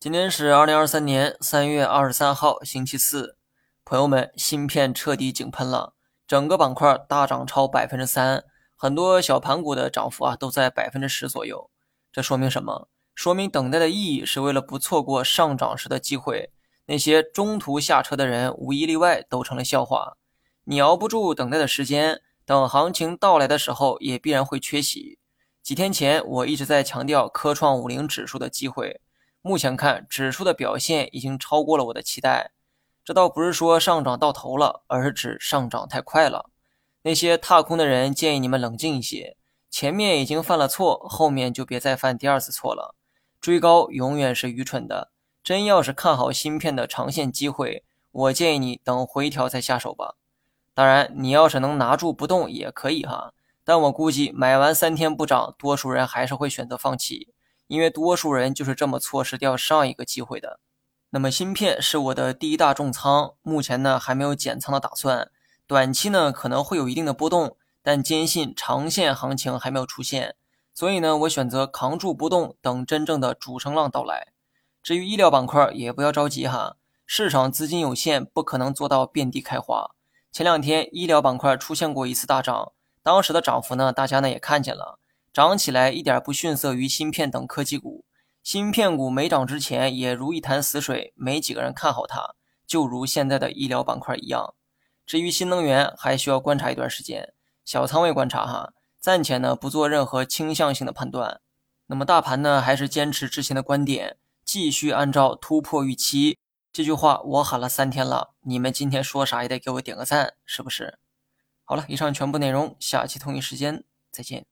今天是2023年3月23号星期四，朋友们，芯片彻底井喷了，整个板块大涨超 3%， 很多小盘股的涨幅都在 10% 左右。这说明什么？说明等待的意义是为了不错过上涨时的机会，那些中途下车的人无一例外都成了笑话。你熬不住等待的时间，等行情到来的时候也必然会缺席。几天前我一直在强调科创50指数的机会，目前看指数的表现已经超过了我的期待。这倒不是说上涨到头了，而是指上涨太快了。那些踏空的人建议你们冷静一些，前面已经犯了错，后面就别再犯第二次错了。追高永远是愚蠢的，真要是看好芯片的长线机会，我建议你等回调再下手吧。当然你要是能拿住不动也可以哈，但我估计买完3天不涨，多数人还是会选择放弃。因为多数人就是这么错失掉上一个机会的。那么芯片是我的第一大重仓，目前呢还没有减仓的打算，短期呢可能会有一定的波动，但坚信长线行情还没有出现，所以呢我选择扛住不动，等真正的主升浪到来。至于医疗板块也不要着急哈，市场资金有限，不可能做到遍地开花。前2天医疗板块出现过一次大涨，当时的涨幅呢大家呢也看见了。涨起来一点不逊色于芯片等科技股，芯片股没涨之前也如一潭死水，没几个人看好它，就如现在的医疗板块一样。至于新能源还需要观察一段时间，小仓位观察哈，暂且呢不做任何倾向性的判断。那么大盘呢还是坚持之前的观点，继续按照突破预期，这句话我喊了3天了，你们今天说啥也得给我点个赞，是不是？好了，以上全部内容，下期同一时间再见。